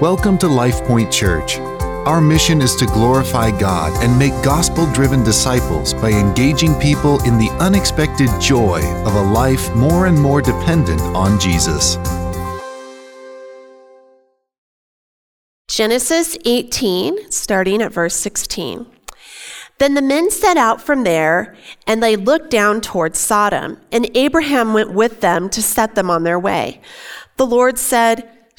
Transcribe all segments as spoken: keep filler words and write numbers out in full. Welcome to Life Point Church. Our mission is to glorify God and make gospel-driven disciples by engaging people in the unexpected joy of a life more and more dependent on Jesus. Genesis eighteen, starting at verse sixteen. Then the men set out from there, and they looked down toward Sodom, and Abraham went with them to set them on their way. The Lord said,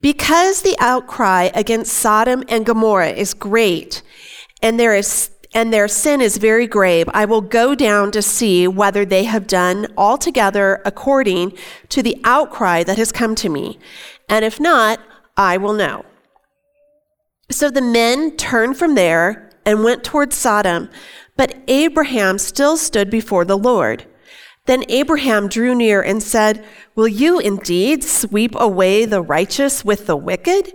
"Because the outcry against Sodom and Gomorrah is great, and there is and their sin is very grave, I will go down to see whether they have done altogether according to the outcry that has come to me. And if not, I will know." So the men turned from there and went toward Sodom, but Abraham still stood before the Lord. Then Abraham drew near and said, "Will you indeed sweep away the righteous with the wicked?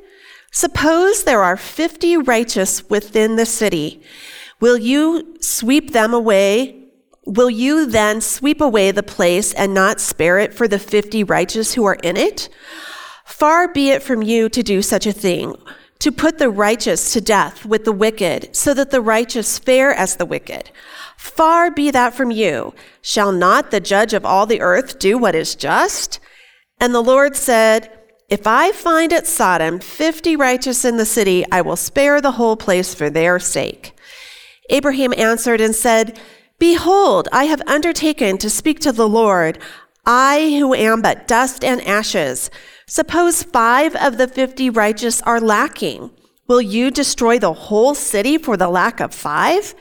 Suppose there are fifty righteous within the city. Will you sweep them away? Will you then sweep away the place and not spare it for the fifty righteous who are in it? Far be it from you to do such a thing, to put the righteous to death with the wicked, so that the righteous fare as the wicked. Far be that from you. Shall not the judge of all the earth do what is just?" And the Lord said, "If I find at Sodom fifty righteous in the city, I will spare the whole place for their sake." Abraham answered and said, "Behold, I have undertaken to speak to the Lord, I who am but dust and ashes. Suppose five of the fifty righteous are lacking. Will you destroy the whole city for the lack of five?"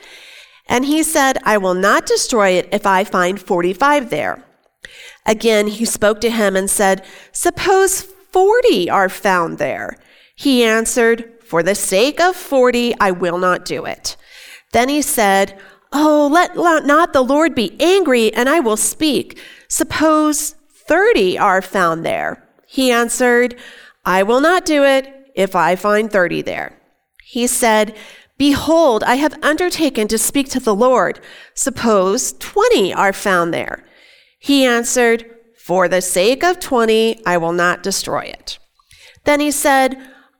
And he said, "I will not destroy it if I find forty-five there." Again, he spoke to him and said, "Suppose forty are found there." He answered, "For the sake of forty, I will not do it." Then he said, "Oh, let not the Lord be angry, and I will speak. Suppose thirty are found there." He answered, "I will not do it if I find thirty there." He said, "Behold, I have undertaken to speak to the Lord. Suppose twenty are found there." He answered, "For the sake of twenty, I will not destroy it." Then he said,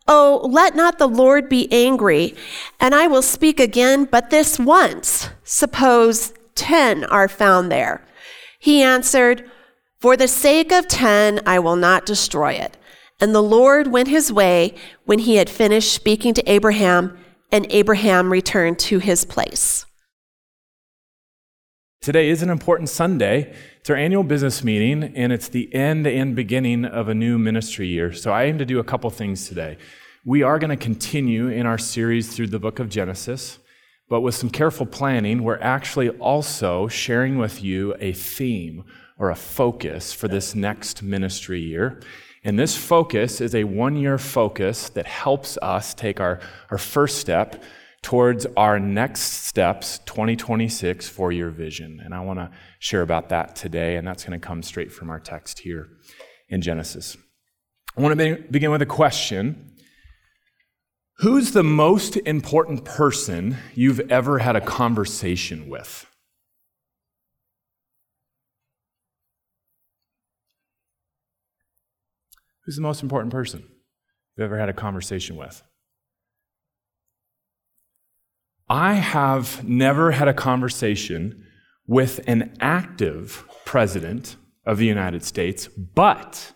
"Oh, let not the Lord be angry, and I will speak again, but this once. Suppose ten are found there." He answered, "For the sake of ten, I will not destroy it." And the Lord went his way when he had finished speaking to Abraham, and Abraham returned to his place. Today is an important Sunday. It's our annual business meeting, and it's the end and beginning of a new ministry year. So I aim to do a couple things today. We are going to continue in our series through the book of Genesis, but with some careful planning, we're actually also sharing with you a theme or a focus for this next ministry year. And this focus is a one-year focus that helps us take our, our first step towards our Next Steps twenty twenty-six four-year vision. And I want to share about that today, and that's going to come straight from our text here in Genesis. I want to be- begin with a question. Who's the most important person you've ever had a conversation with? Who's the most important person you've ever had a conversation with? I have never had a conversation with an active president of the United States, but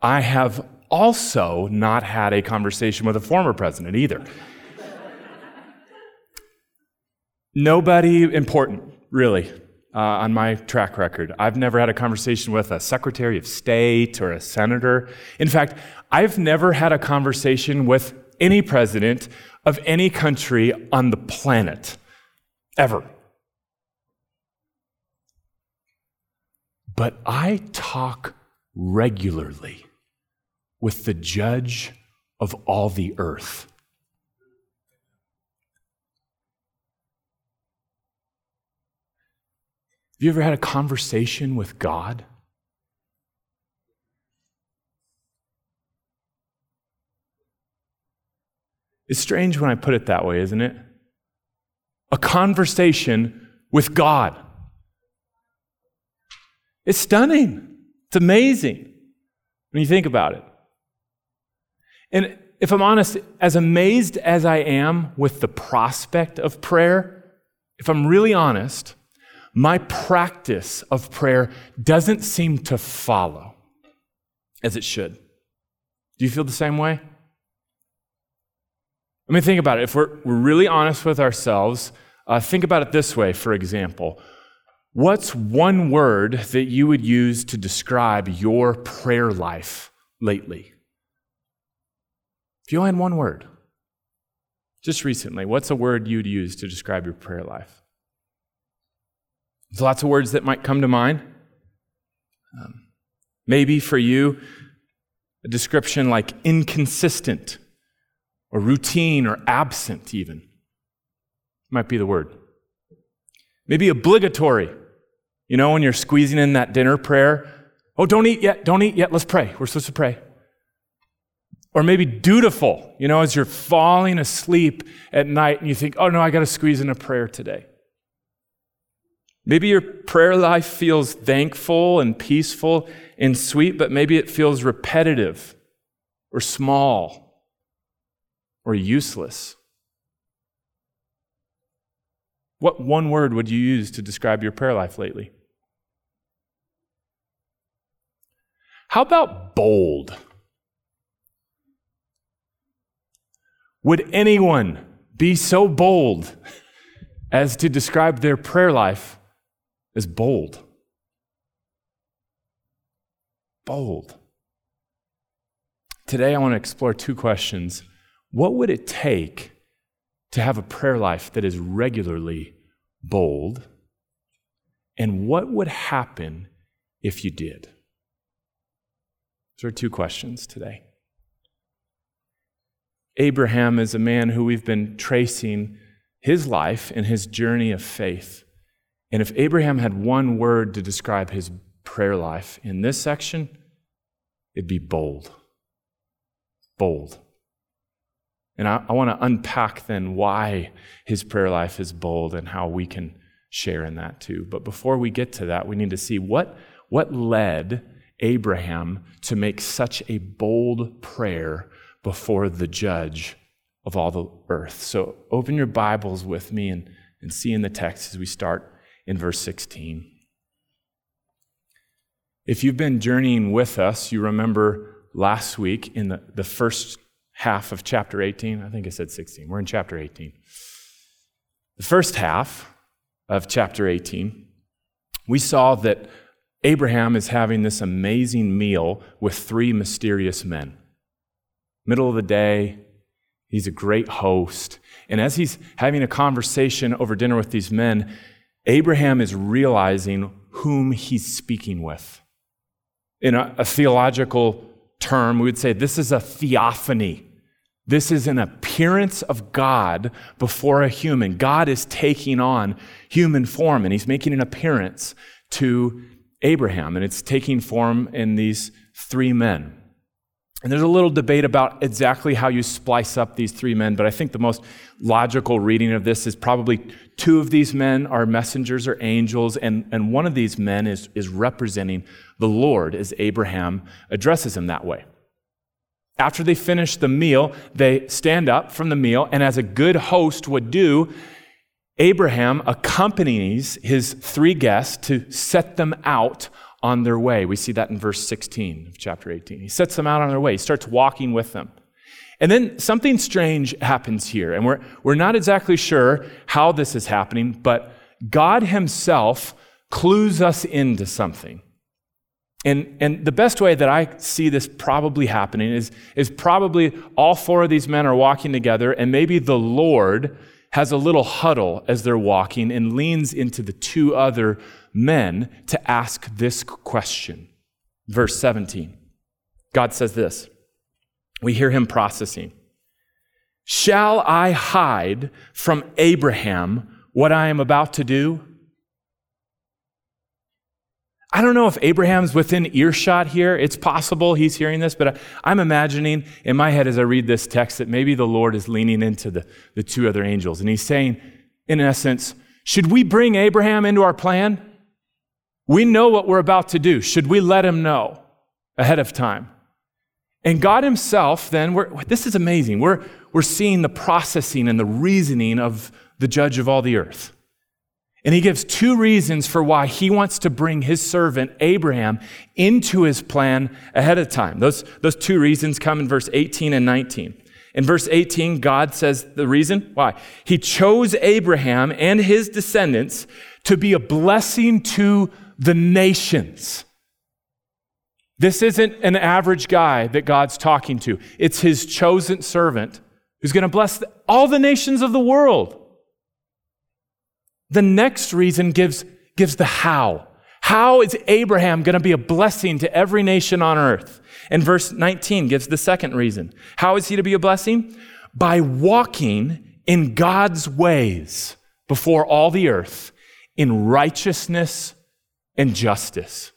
I have also not had a conversation with a former president either. Nobody important, really. Uh, on my track record. I've never had a conversation with a secretary of state or a senator. In fact, I've never had a conversation with any president of any country on the planet, ever. But I talk regularly with the judge of all the earth, Have you ever had a conversation with God? It's strange when I put it that way, isn't it? A conversation with God. It's stunning. It's amazing when you think about it. And if I'm honest, as amazed as I am with the prospect of prayer, if I'm really honest, my practice of prayer doesn't seem to follow as it should. Do you feel the same way? I mean, think about it. If we're, we're really honest with ourselves, uh, think about it this way, for example. What's one word that you would use to describe your prayer life lately? If you only had one word, just recently, what's a word you'd use to describe your prayer life? There's lots of words that might come to mind. Um, maybe for you, a description like inconsistent, or routine, or absent even, might be the word. Maybe obligatory. You know, when you're squeezing in that dinner prayer, oh, don't eat yet, don't eat yet, let's pray. We're supposed to pray. Or maybe dutiful, you know, as you're falling asleep at night and you think, oh no, I got to squeeze in a prayer today. Maybe your prayer life feels thankful and peaceful and sweet, but maybe it feels repetitive or small or useless. What one word would you use to describe your prayer life lately? How about bold? Would anyone be so bold as to describe their prayer life as bold? Bold. Today I want to explore two questions. What would it take to have a prayer life that is regularly bold? And what would happen if you did? Those are two questions today. Abraham is a man who we've been tracing his life and his journey of faith. And if Abraham had one word to describe his prayer life in this section, it'd be bold. Bold. And I, I want to unpack then why his prayer life is bold and how we can share in that too. But before we get to that, we need to see what, what led Abraham to make such a bold prayer before the judge of all the earth. So open your Bibles with me and, and see in the text as we start in verse sixteen. If you've been journeying with us, you remember last week in the, the first half of chapter eighteen. I think I said sixteen. We're in chapter eighteen. The first half of chapter eighteen, we saw that Abraham is having this amazing meal with three mysterious men. Middle of the day, he's a great host. And as he's having a conversation over dinner with these men, Abraham is realizing whom he's speaking with. In a, a theological term, we would say this is a theophany. This is an appearance of God before a human. God is taking on human form, and he's making an appearance to Abraham, and it's taking form in these three men. And there's a little debate about exactly how you splice up these three men, but I think the most logical reading of this is probably two of these men are messengers or angels, and, and one of these men is, is representing the Lord as Abraham addresses him that way. After they finish the meal, they stand up from the meal, and as a good host would do, Abraham accompanies his three guests to set them out on their way. We see that in verse sixteen of chapter eighteen. He sets them out on their way. He starts walking with them. And then something strange happens here, and we're, we're not exactly sure how this is happening, but God himself clues us into something. And, and the best way that I see this probably happening is, is probably all four of these men are walking together, and maybe the Lord has a little huddle as they're walking and leans into the two other men to ask this question. Verse seventeen, God says this. We hear him processing. Shall I hide from Abraham what I am about to do? I don't know if Abraham's within earshot here. It's possible he's hearing this, but I, I'm imagining in my head as I read this text that maybe the Lord is leaning into the, the two other angels, and he's saying, in essence, should we bring Abraham into our plan? We know what we're about to do. Should we let him know ahead of time? And God himself then, we're, this is amazing. We're, we're seeing the processing and the reasoning of the judge of all the earth. And he gives two reasons for why he wants to bring his servant Abraham into his plan ahead of time. Those, those two reasons come in verse eighteen and nineteen. In verse eighteen, God says the reason why. He chose Abraham and his descendants to be a blessing to the nations. This isn't an average guy that God's talking to. It's his chosen servant who's going to bless all the nations of the world. The next reason gives, gives the how. How is Abraham going to be a blessing to every nation on earth? And verse nineteen gives the second reason. How is he to be a blessing? By walking in God's ways before all the earth in righteousness and justice.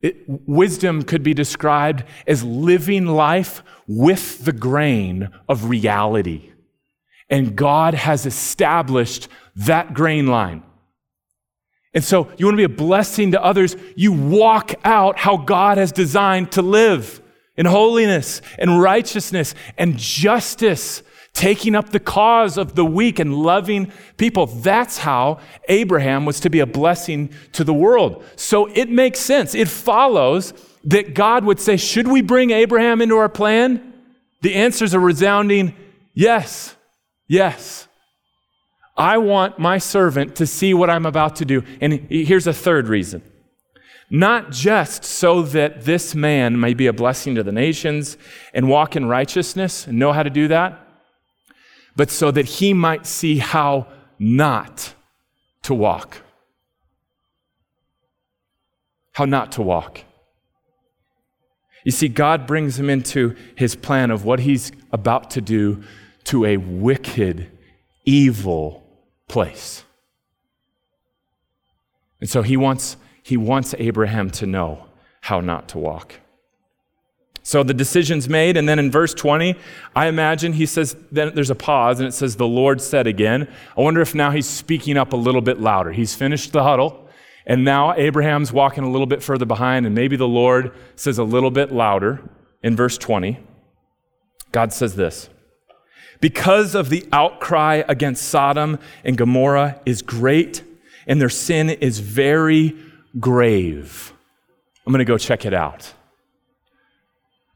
It, wisdom could be described as living life with the grain of reality. And God has established that grain line. And so you want to be a blessing to others, you walk out how God has designed to live in holiness and righteousness and justice, taking up the cause of the weak and loving people. That's how Abraham was to be a blessing to the world. So it makes sense. It follows that God would say, should we bring Abraham into our plan? The answers are resounding yes. Yes, I want my servant to see what I'm about to do. And here's a third reason. Not just so that this man may be a blessing to the nations and walk in righteousness and know how to do that, but so that he might see how not to walk. How not to walk. You see, God brings him into his plan of what he's about to do to a wicked, evil place. And so he wants, he wants Abraham to know how not to walk. So the decision's made, and then in verse twenty, I imagine he says, then there's a pause, and it says, the Lord said again. I wonder if now he's speaking up a little bit louder. He's finished the huddle, and now Abraham's walking a little bit further behind, and maybe the Lord says a little bit louder. In verse twenty, God says this, because of the outcry against Sodom and Gomorrah is great, and their sin is very grave. I'm going to go check it out.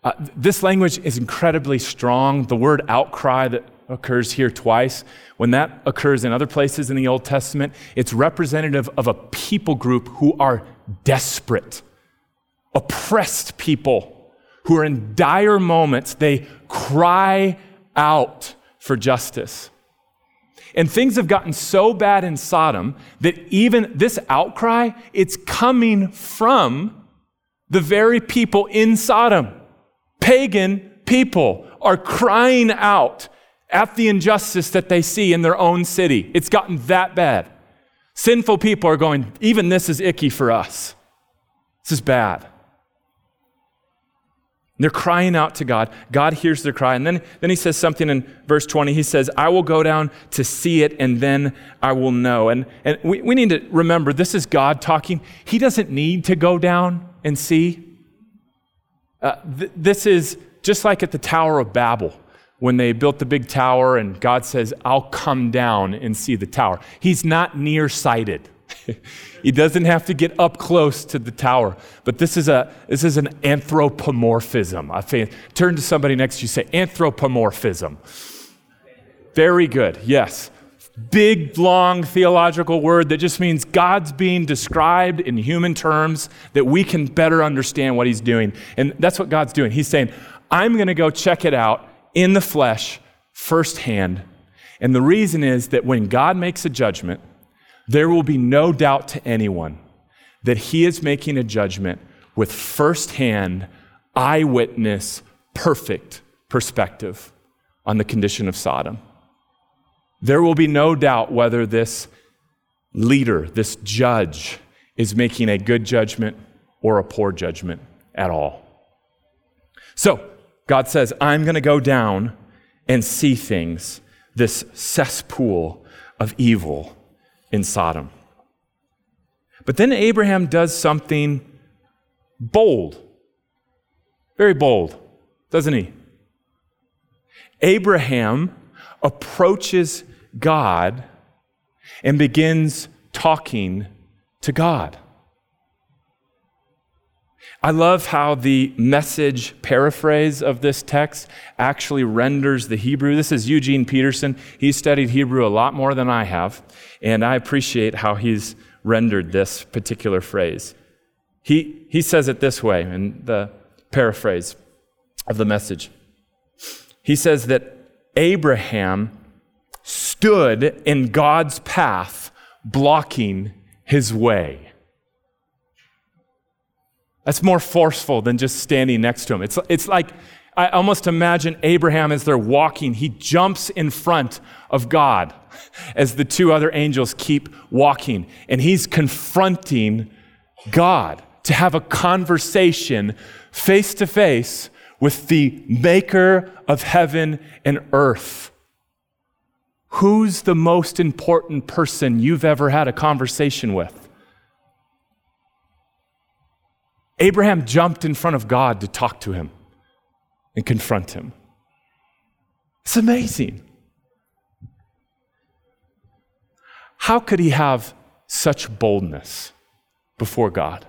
Uh, this language is incredibly strong. The word outcry that occurs here twice, when that occurs in other places in the Old Testament, it's representative of a people group who are desperate, oppressed people who are in dire moments. They cry out for justice. And things have gotten so bad in Sodom that even this outcry, it's coming from the very people in Sodom. Pagan people are crying out at the injustice that they see in their own city. It's gotten that bad. Sinful people are going, even this is icky for us. This is bad. They're crying out to God. God hears their cry. And then, then he says something in verse twenty. He says, I will go down to see it, and then I will know. And, and we, we need to remember, this is God talking. He doesn't need to go down and see. Uh, th- this is just like at the Tower of Babel, when they built the big tower, and God says, I'll come down and see the tower. He's not nearsighted. He doesn't have to get up close to the tower, but this is a this is an anthropomorphism. I think, turn to somebody next to you, say anthropomorphism. Very good. Yes, big long theological word that just means God's being described in human terms that we can better understand what He's doing, and that's what God's doing. He's saying, "I'm going to go check it out in the flesh, firsthand," and the reason is that when God makes a judgment, there will be no doubt to anyone that he is making a judgment with firsthand, eyewitness, perfect perspective on the condition of Sodom. There will be no doubt whether this leader, this judge, is making a good judgment or a poor judgment at all. So God says, I'm going to go down and see things, this cesspool of evil in Sodom. But then Abraham does something bold, very bold, doesn't he? Abraham approaches God and begins talking to God. I love how the Message paraphrase of this text actually renders the Hebrew. This is Eugene Peterson. He studied Hebrew a lot more than I have, and I appreciate how he's rendered this particular phrase. He, he says it this way in the paraphrase of the Message. He says that Abraham stood in God's path, blocking his way. That's more forceful than just standing next to him. It's, it's like, I almost imagine Abraham as they're walking, he jumps in front of God as the two other angels keep walking, and he's confronting God to have a conversation face to face with the maker of heaven and earth. Who's the most important person you've ever had a conversation with? Abraham jumped in front of God to talk to him and confront him. It's amazing. How could he have such boldness before God?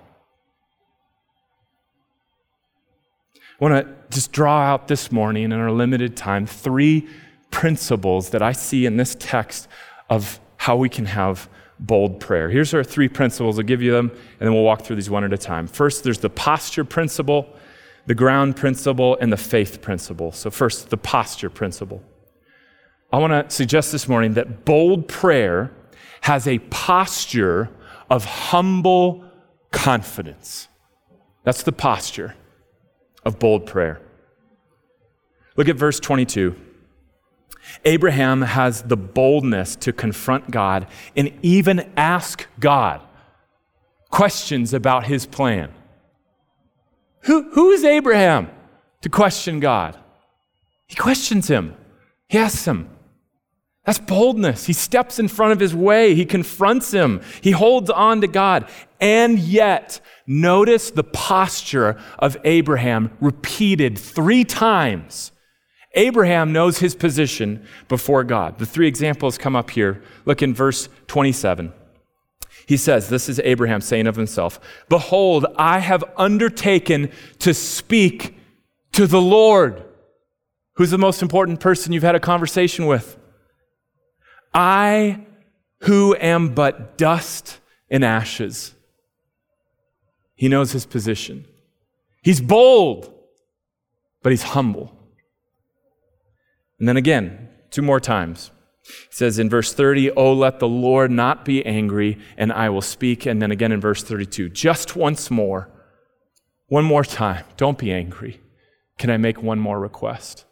I want to just draw out this morning in our limited time three principles that I see in this text of how we can have bold prayer. Here's our three principles. I'll give you them, and then we'll walk through these one at a time. First, there's the posture principle, the ground principle, and the faith principle. So first, the posture principle. I want to suggest this morning that bold prayer has a posture of humble confidence. That's the posture of bold prayer. Look at verse twenty-two. Abraham has the boldness to confront God and even ask God questions about his plan. Who, who is Abraham to question God? He questions him. He asks him. That's boldness. He steps in front of his way. He confronts him. He holds on to God. And yet, notice the posture of Abraham repeated three times. Abraham knows his position before God. The three examples come up here. Look in verse twenty-seven. He says, this is Abraham saying of himself, "Behold, I have undertaken to speak to the Lord." Who's the most important person you've had a conversation with? "I who am but dust and ashes." He knows his position. He's bold, but he's humble. And then again, two more times. It says in verse thirty, "Oh, let the Lord not be angry, and I will speak." And then again in verse thirty-two, just once more, one more time, "Don't be angry. Can I make one more request?"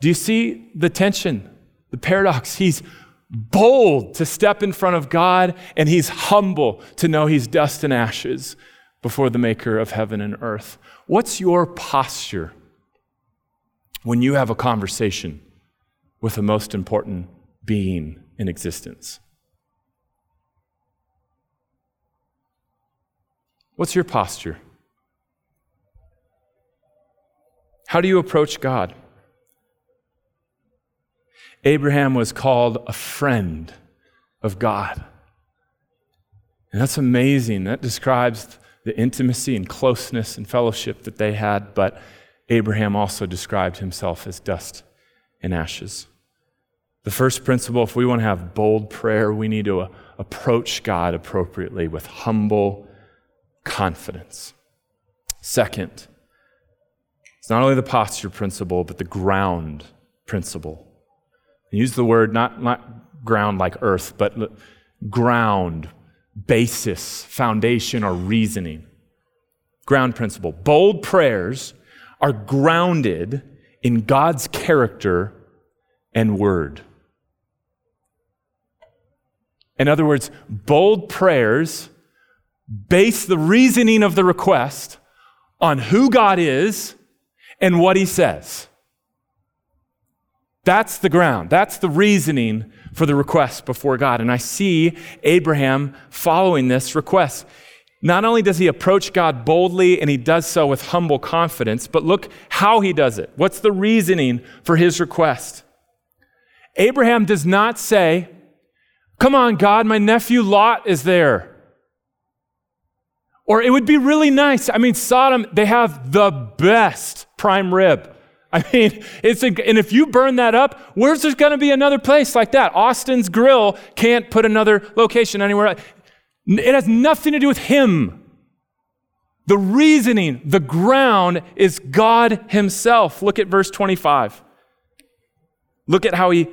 Do you see the tension, the paradox? He's bold to step in front of God, and he's humble to know he's dust and ashes before the maker of heaven and earth. What's your posture when you have a conversation with the most important being in existence? What's your posture? How do you approach God? Abraham was called a friend of God. And that's amazing. That describes the intimacy and closeness and fellowship that they had, but Abraham also described himself as dust and ashes. The first principle, if we want to have bold prayer, we need to approach God appropriately with humble confidence. Second, it's not only the posture principle, but the ground principle. I use the word, not, not ground like earth, but ground, basis, foundation, or reasoning. Ground principle. Bold prayers are grounded in God's character and word. In other words, bold prayers base the reasoning of the request on who God is and what he says. That's the ground. That's the reasoning for the request before God. And I see Abraham following this request. Not only does he approach God boldly, and he does so with humble confidence, but look how he does it. What's the reasoning for his request? Abraham does not say, "Come on, God, my nephew Lot is there. Or it would be really nice." I mean, Sodom, they have the best prime rib. I mean, it's a, and if you burn that up, where's there going to be another place like that? Austin's Grill can't put another location anywhere else. It has nothing to do with him. The reasoning, the ground is God himself. Look at verse twenty-five. Look at how he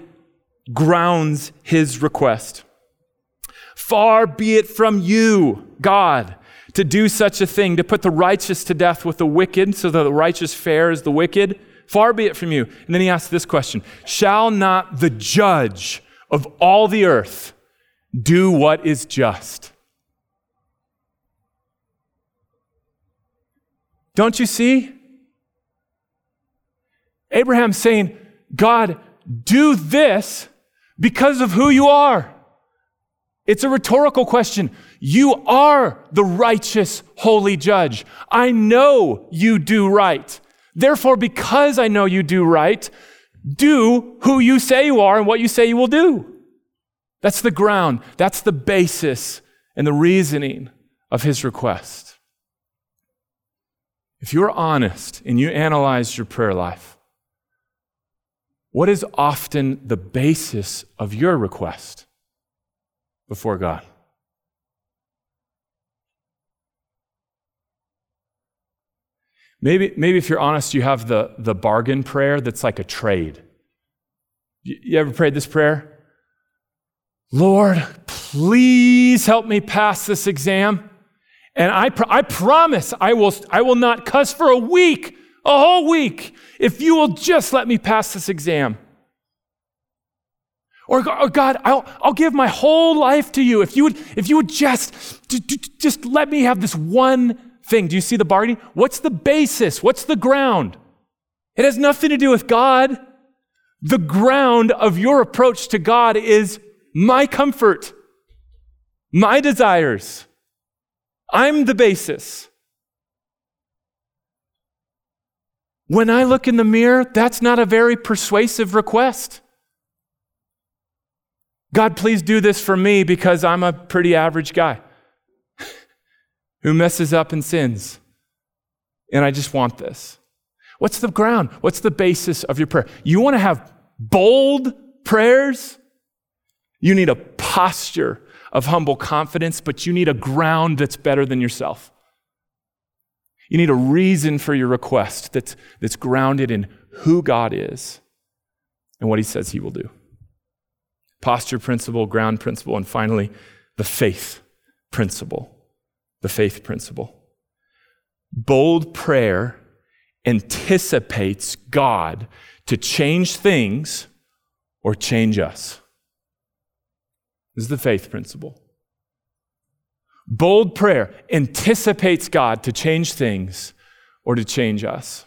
grounds his request. "Far be it from you, God, to do such a thing, to put the righteous to death with the wicked, so that the righteous fare as the wicked. Far be it from you." And then he asks this question, "Shall not the judge of all the earth do what is just?" Don't you see? Abraham's saying, "God, do this because of who you are." It's a rhetorical question. You are the righteous, holy judge. I know you do right. Therefore, because I know you do right, do who you say you are and what you say you will do. That's the ground. That's the basis and the reasoning of his request. If you're honest and you analyze your prayer life, what is often the basis of your request before God? Maybe, maybe if you're honest, you have the, the bargain prayer that's like a trade. You, you ever prayed this prayer? "Lord, please help me pass this exam. And I pr- I promise I will, I will not cuss for a week, a whole week, if you will just let me pass this exam. Or, or God, I'll, I'll give my whole life to you. If you would, if you would just, just let me have this one thing." Do you see the bargaining? What's the basis? What's the ground? It has nothing to do with God. The ground of your approach to God is my comfort, my desires. I'm the basis. When I look in the mirror, that's not a very persuasive request. "God, please do this for me because I'm a pretty average guy who messes up and sins, and I just want this." What's the ground? What's the basis of your prayer? You want to have bold prayers? You need a posture of humble confidence, but you need a ground that's better than yourself. You need a reason for your request that's, that's grounded in who God is and what he says he will do. Posture principle, ground principle, and finally, the faith principle. The faith principle. Bold prayer anticipates God to change things or change us. This is the faith principle. Bold prayer anticipates God to change things or to change us.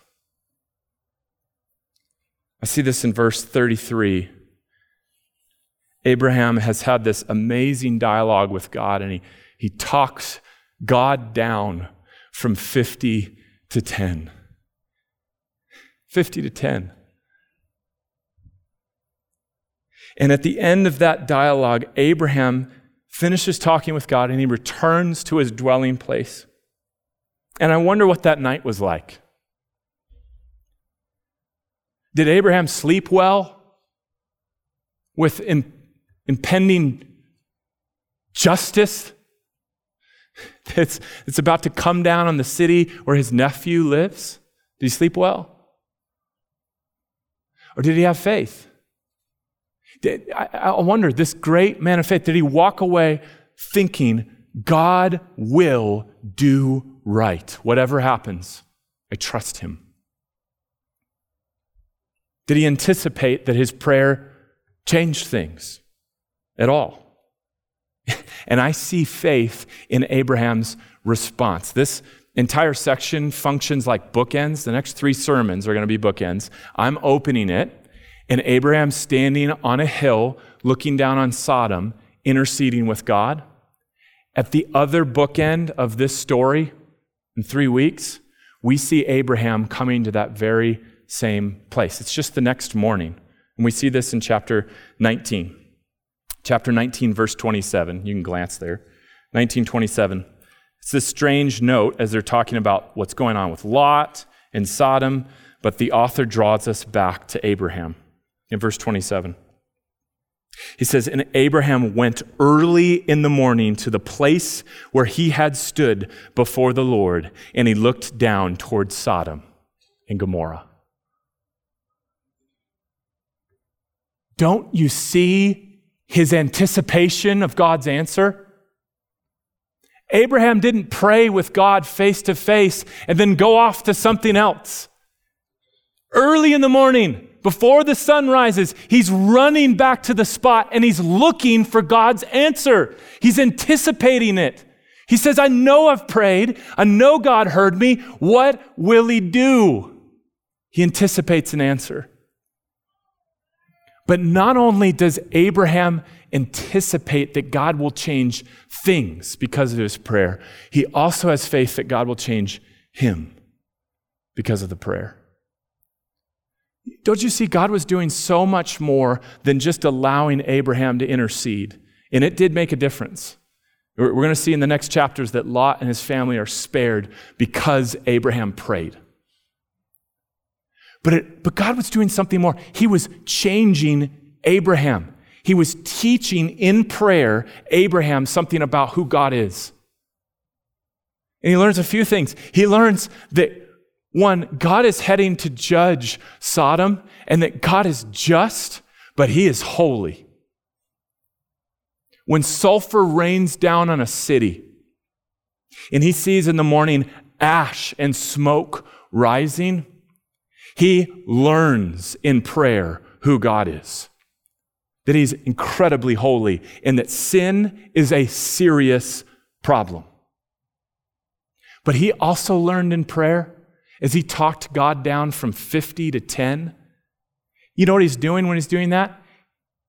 I see this in verse thirty-three. Abraham has had this amazing dialogue with God, and he, he talks God down from fifty to ten. fifty to ten. And at the end of that dialogue, Abraham finishes talking with God and he returns to his dwelling place. And I wonder what that night was like. Did Abraham sleep well with im- impending justice? It's, it's about to come down on the city where his nephew lives. Did he sleep well? Or did he have faith? Did, I, I wonder, this great man of faith, did he walk away thinking, "God will do right. Whatever happens, I trust him"? Did he anticipate that his prayer changed things at all? And I see faith in Abraham's response. This entire section functions like bookends. The next three sermons are going to be bookends. I'm opening it, and Abraham's standing on a hill, looking down on Sodom, interceding with God. At the other bookend of this story, in three weeks, we see Abraham coming to that very same place. It's just the next morning. And we see this in chapter nineteen. Chapter nineteen, verse twenty-seven. You can glance there. nineteen twenty-seven. It's this strange note as they're talking about what's going on with Lot and Sodom, but the author draws us back to Abraham in verse twenty-seven. He says, "And Abraham went early in the morning to the place where he had stood before the Lord, and he looked down toward Sodom and Gomorrah." Don't you see his anticipation of God's answer? Abraham didn't pray with God face to face and then go off to something else. Early in the morning, before the sun rises, he's running back to the spot and he's looking for God's answer. He's anticipating it. He says, I know I've prayed. I know God heard me. What will he do? He anticipates an answer. But not only does Abraham anticipate that God will change things because of his prayer, he also has faith that God will change him because of the prayer. Don't you see, God was doing so much more than just allowing Abraham to intercede. And it did make a difference. We're going to see in the next chapters that Lot and his family are spared because Abraham prayed. But, it, but God was doing something more. He was changing Abraham. He was teaching in prayer Abraham something about who God is. And he learns a few things. He learns that, one, God is heading to judge Sodom, and that God is just, but he is holy. When sulfur rains down on a city, and he sees in the morning ash and smoke rising, he learns in prayer who God is, that he's incredibly holy, and that sin is a serious problem. But he also learned in prayer, as he talked God down from fifty to ten, you know what he's doing when he's doing that?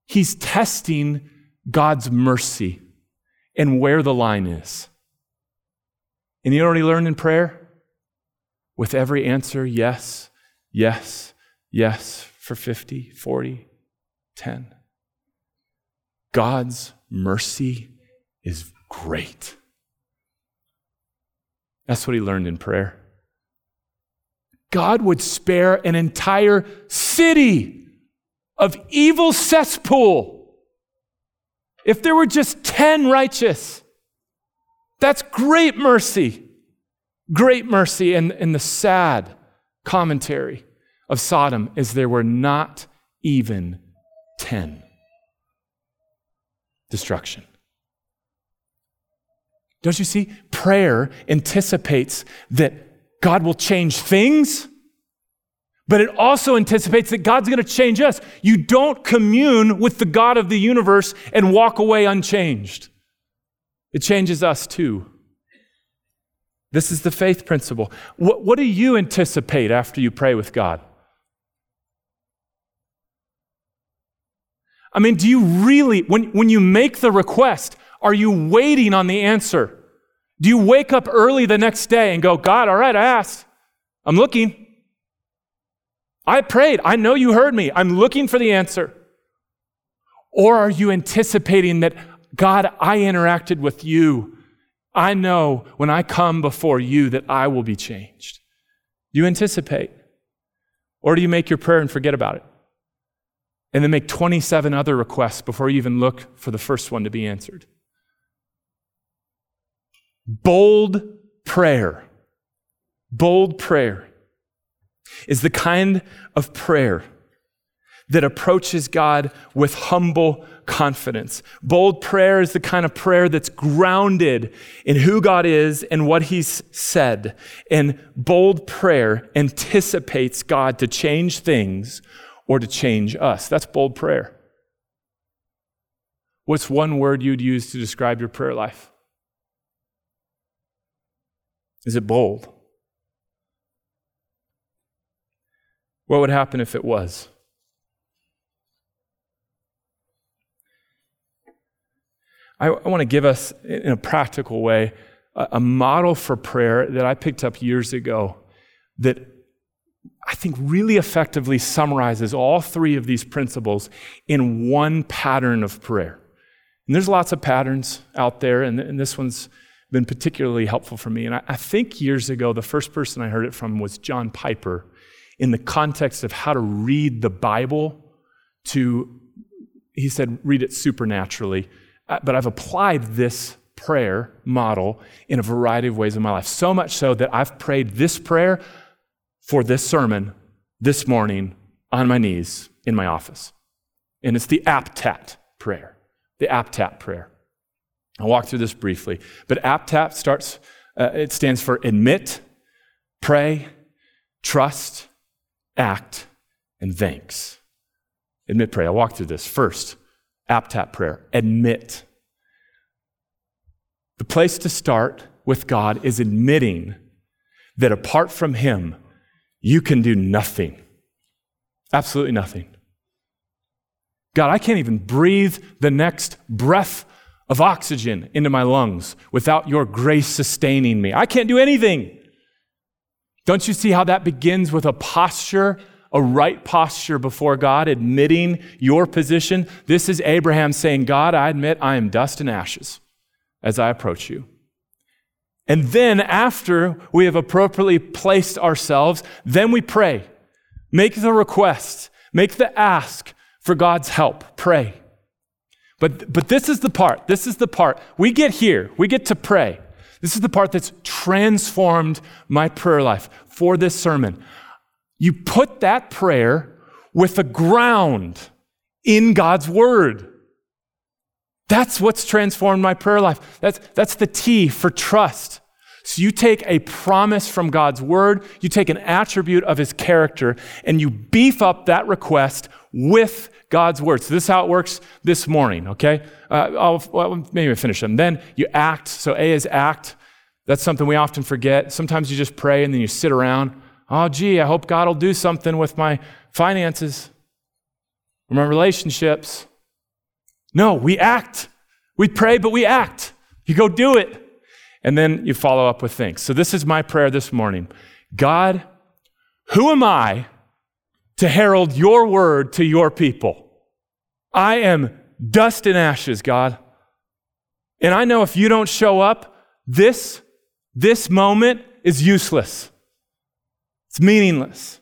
He's testing God's mercy and where the line is. And you know what he learned in prayer? With every answer, yes, yes, yes, for fifty, forty, ten. God's mercy is great. That's what he learned in prayer. God would spare an entire city of evil cesspool if there were just ten righteous. That's great mercy. Great mercy. And, and the sad commentary of Sodom is there were not even ten. Destruction. Don't you see? Prayer anticipates that God will change things, but it also anticipates that God's going to change us. You don't commune with the God of the universe and walk away unchanged. It changes us too. This is the faith principle. What, what do you anticipate after you pray with God? I mean, do you really, when, when you make the request, are you waiting on the answer? Do you wake up early the next day and go, God, all right, I asked. I'm looking. I prayed. I know you heard me. I'm looking for the answer. Or are you anticipating that, God, I interacted with you. I know when I come before you that I will be changed. Do you anticipate? Or do you make your prayer and forget about it? And then make twenty-seven other requests before you even look for the first one to be answered. Bold prayer, bold prayer is the kind of prayer that approaches God with humble confidence. Bold prayer is the kind of prayer that's grounded in who God is and what he's said. And bold prayer anticipates God to change things or to change us. That's bold prayer. What's one word you'd use to describe your prayer life? Is it bold? What would happen if it was? I, I want to give us, in a practical way, a, a model for prayer that I picked up years ago that I think really effectively summarizes all three of these principles in one pattern of prayer. And there's lots of patterns out there, and, and this one's been particularly helpful for me. And I, I think years ago, the first person I heard it from was John Piper, in the context of how to read the Bible to, he said, read it supernaturally. But I've applied this prayer model in a variety of ways in my life. So much so that I've prayed this prayer for this sermon this morning on my knees in my office. And it's the APTAT prayer, the APTAT prayer. I'll walk through this briefly. But APTAT starts, uh, it stands for admit, pray, trust, act, and thanks. Admit, pray. I'll walk through this. First, APTAT prayer, admit. The place to start with God is admitting that apart from Him, you can do nothing. Absolutely nothing. God, I can't even breathe the next breath of oxygen into my lungs without your grace sustaining me. I can't do anything. Don't you see how that begins with a posture A right posture before God, admitting your position? This is Abraham saying, God, I admit I am dust and ashes as I approach you. And then after we have appropriately placed ourselves, then we pray. Make the request. Make the ask for God's help. Pray. But, but this is the part. This is the part. We get here. We get to pray. This is the part that's transformed my prayer life for this sermon. You put that prayer with the ground in God's word. That's what's transformed my prayer life. That's, that's the T for trust. So you take a promise from God's word, you take an attribute of His character, and you beef up that request with God's word. So this is how it works this morning, okay? Uh, I'll, well, maybe I'll finish them. Then you act. So A is act. That's something we often forget. Sometimes you just pray and then you sit around. Oh, gee, I hope God will do something with my finances or my relationships. No, we act. We pray, but we act. You go do it. And then you follow up with things. So this is my prayer this morning. God, who am I to herald your word to your people? I am dust and ashes, God. And I know if you don't show up, this, this moment is useless. It's meaningless.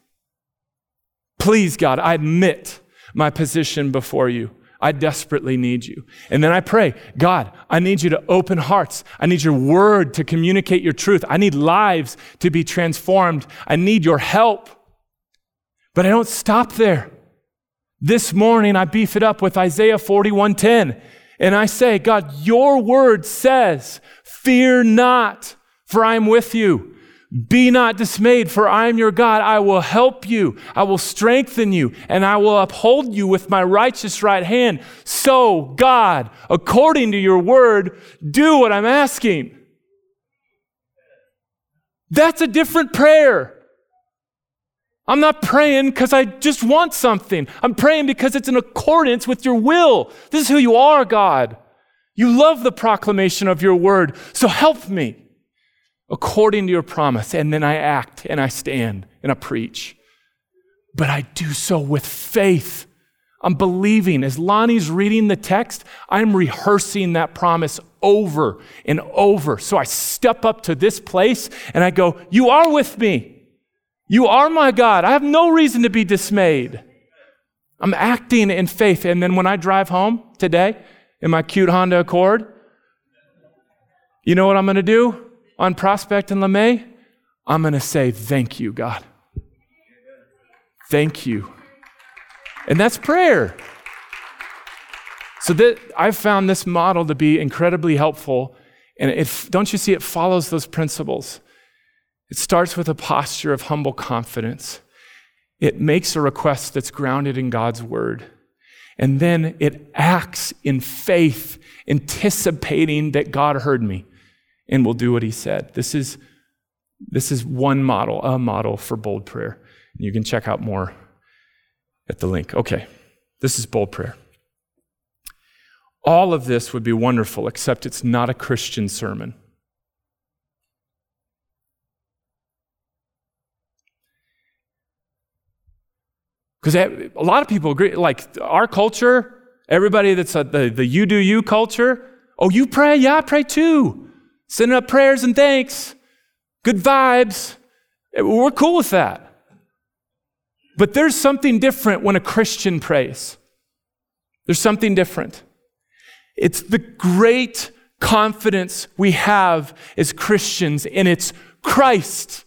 Please, God, I admit my position before you. I desperately need you. And then I pray, God, I need you to open hearts. I need your word to communicate your truth. I need lives to be transformed. I need your help. But I don't stop there. This morning, I beef it up with Isaiah forty-one ten. And I say, God, your word says, fear not, for I am with you. Be not dismayed, for I am your God. I will help you, I will strengthen you, and I will uphold you with my righteous right hand. So, God, according to your word, do what I'm asking. That's a different prayer. I'm not praying because I just want something. I'm praying because it's in accordance with your will. This is who you are, God. You love the proclamation of your word, so help me. According to your promise, and then I act, and I stand, and I preach. But I do so with faith. I'm believing. As Lonnie's reading the text, I'm rehearsing that promise over and over. So I step up to this place, and I go, you are with me. You are my God. I have no reason to be dismayed. I'm acting in faith. And then when I drive home today in my cute Honda Accord, you know what I'm going to do? On Prospect and LeMay, I'm going to say, thank you, God. Thank you. And that's prayer. So that I've found this model to be incredibly helpful. And if don't you see, it follows those principles. It starts with a posture of humble confidence. It makes a request that's grounded in God's word. And then it acts in faith, anticipating that God heard me and will do what he said. This is this is one model, a model for bold prayer. You can check out more at the link. Okay, this is bold prayer. All of this would be wonderful, except it's not a Christian sermon. Because a lot of people agree, like our culture, everybody that's at the, the you do you culture, oh, you pray? Yeah, I pray too. Sending up prayers and thanks, good vibes. We're cool with that. But there's something different when a Christian prays. There's something different. It's the great confidence we have as Christians, and it's Christ,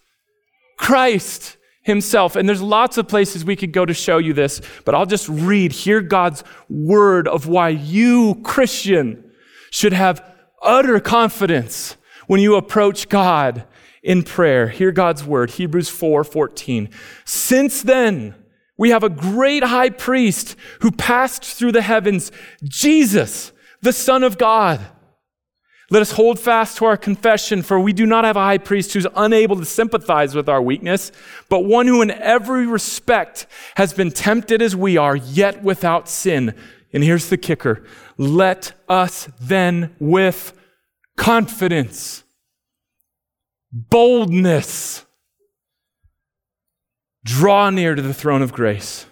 Christ. Himself. And there's lots of places we could go to show you this, but I'll just read. Hear God's word of why you, Christian, should have utter confidence when you approach God in prayer. Hear God's word, Hebrews four fourteen. Since then, we have a great high priest who passed through the heavens, Jesus, the Son of God. Let us hold fast to our confession, for we do not have a high priest who's unable to sympathize with our weakness, but one who in every respect has been tempted as we are, yet without sin. And here's the kicker. Let us then with confidence, boldness, draw near to the throne of grace,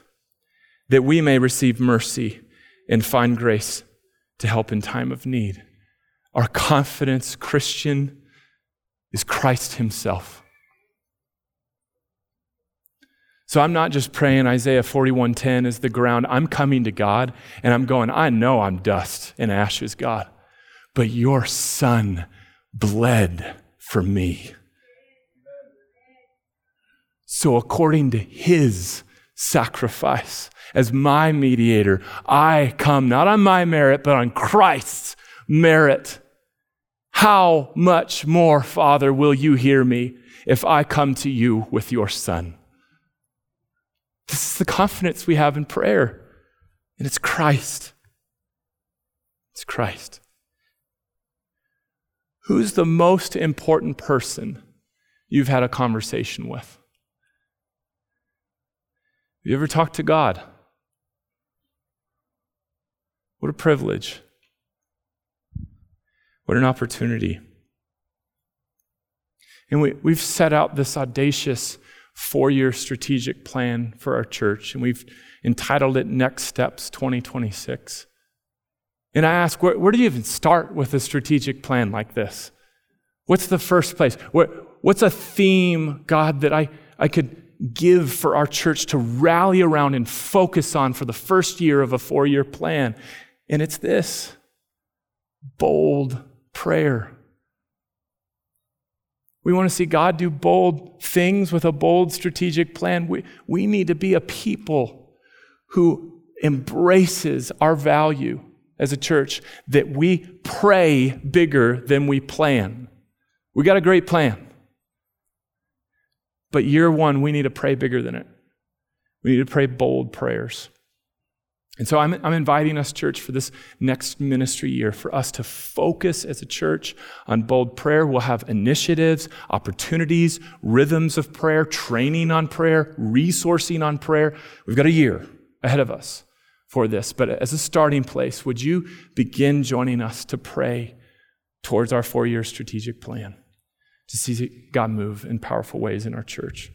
that we may receive mercy and find grace to help in time of need. Our confidence, Christian, is Christ himself. So I'm not just praying Isaiah forty-one ten as the ground. I'm coming to God and I'm going, I know I'm dust and ashes, God, but your son bled for me. So according to his sacrifice, as my mediator, I come not on my merit, but on Christ's merit. How much more, Father, will you hear me if I come to you with your Son? This is the confidence we have in prayer, and it's Christ. It's Christ. Who's the most important person you've had a conversation with? Have you ever talked to God? What a privilege. What an opportunity. And we, we've set out this audacious four-year strategic plan for our church, and we've entitled it Next Steps twenty twenty-six. And I ask, where, where do you even start with a strategic plan like this? What's the first place? Where, what's a theme, God, that I, I could give for our church to rally around and focus on for the first year of a four-year plan? And it's this, bold prayer. We want to see God do bold things with a bold strategic plan. We, we need to be a people who embraces our value as a church, that we pray bigger than we plan. We got a great plan. But year one, we need to pray bigger than it. We need to pray bold prayers. And so I'm, I'm inviting us, church, for this next ministry year, for us to focus as a church on bold prayer. We'll have initiatives, opportunities, rhythms of prayer, training on prayer, resourcing on prayer. We've got a year ahead of us for this. But as a starting place, would you begin joining us to pray towards our four-year strategic plan to see God move in powerful ways in our church?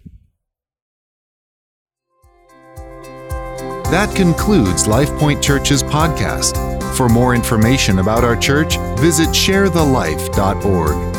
That concludes Life Point Church's podcast. For more information about our church, visit share the life dot org.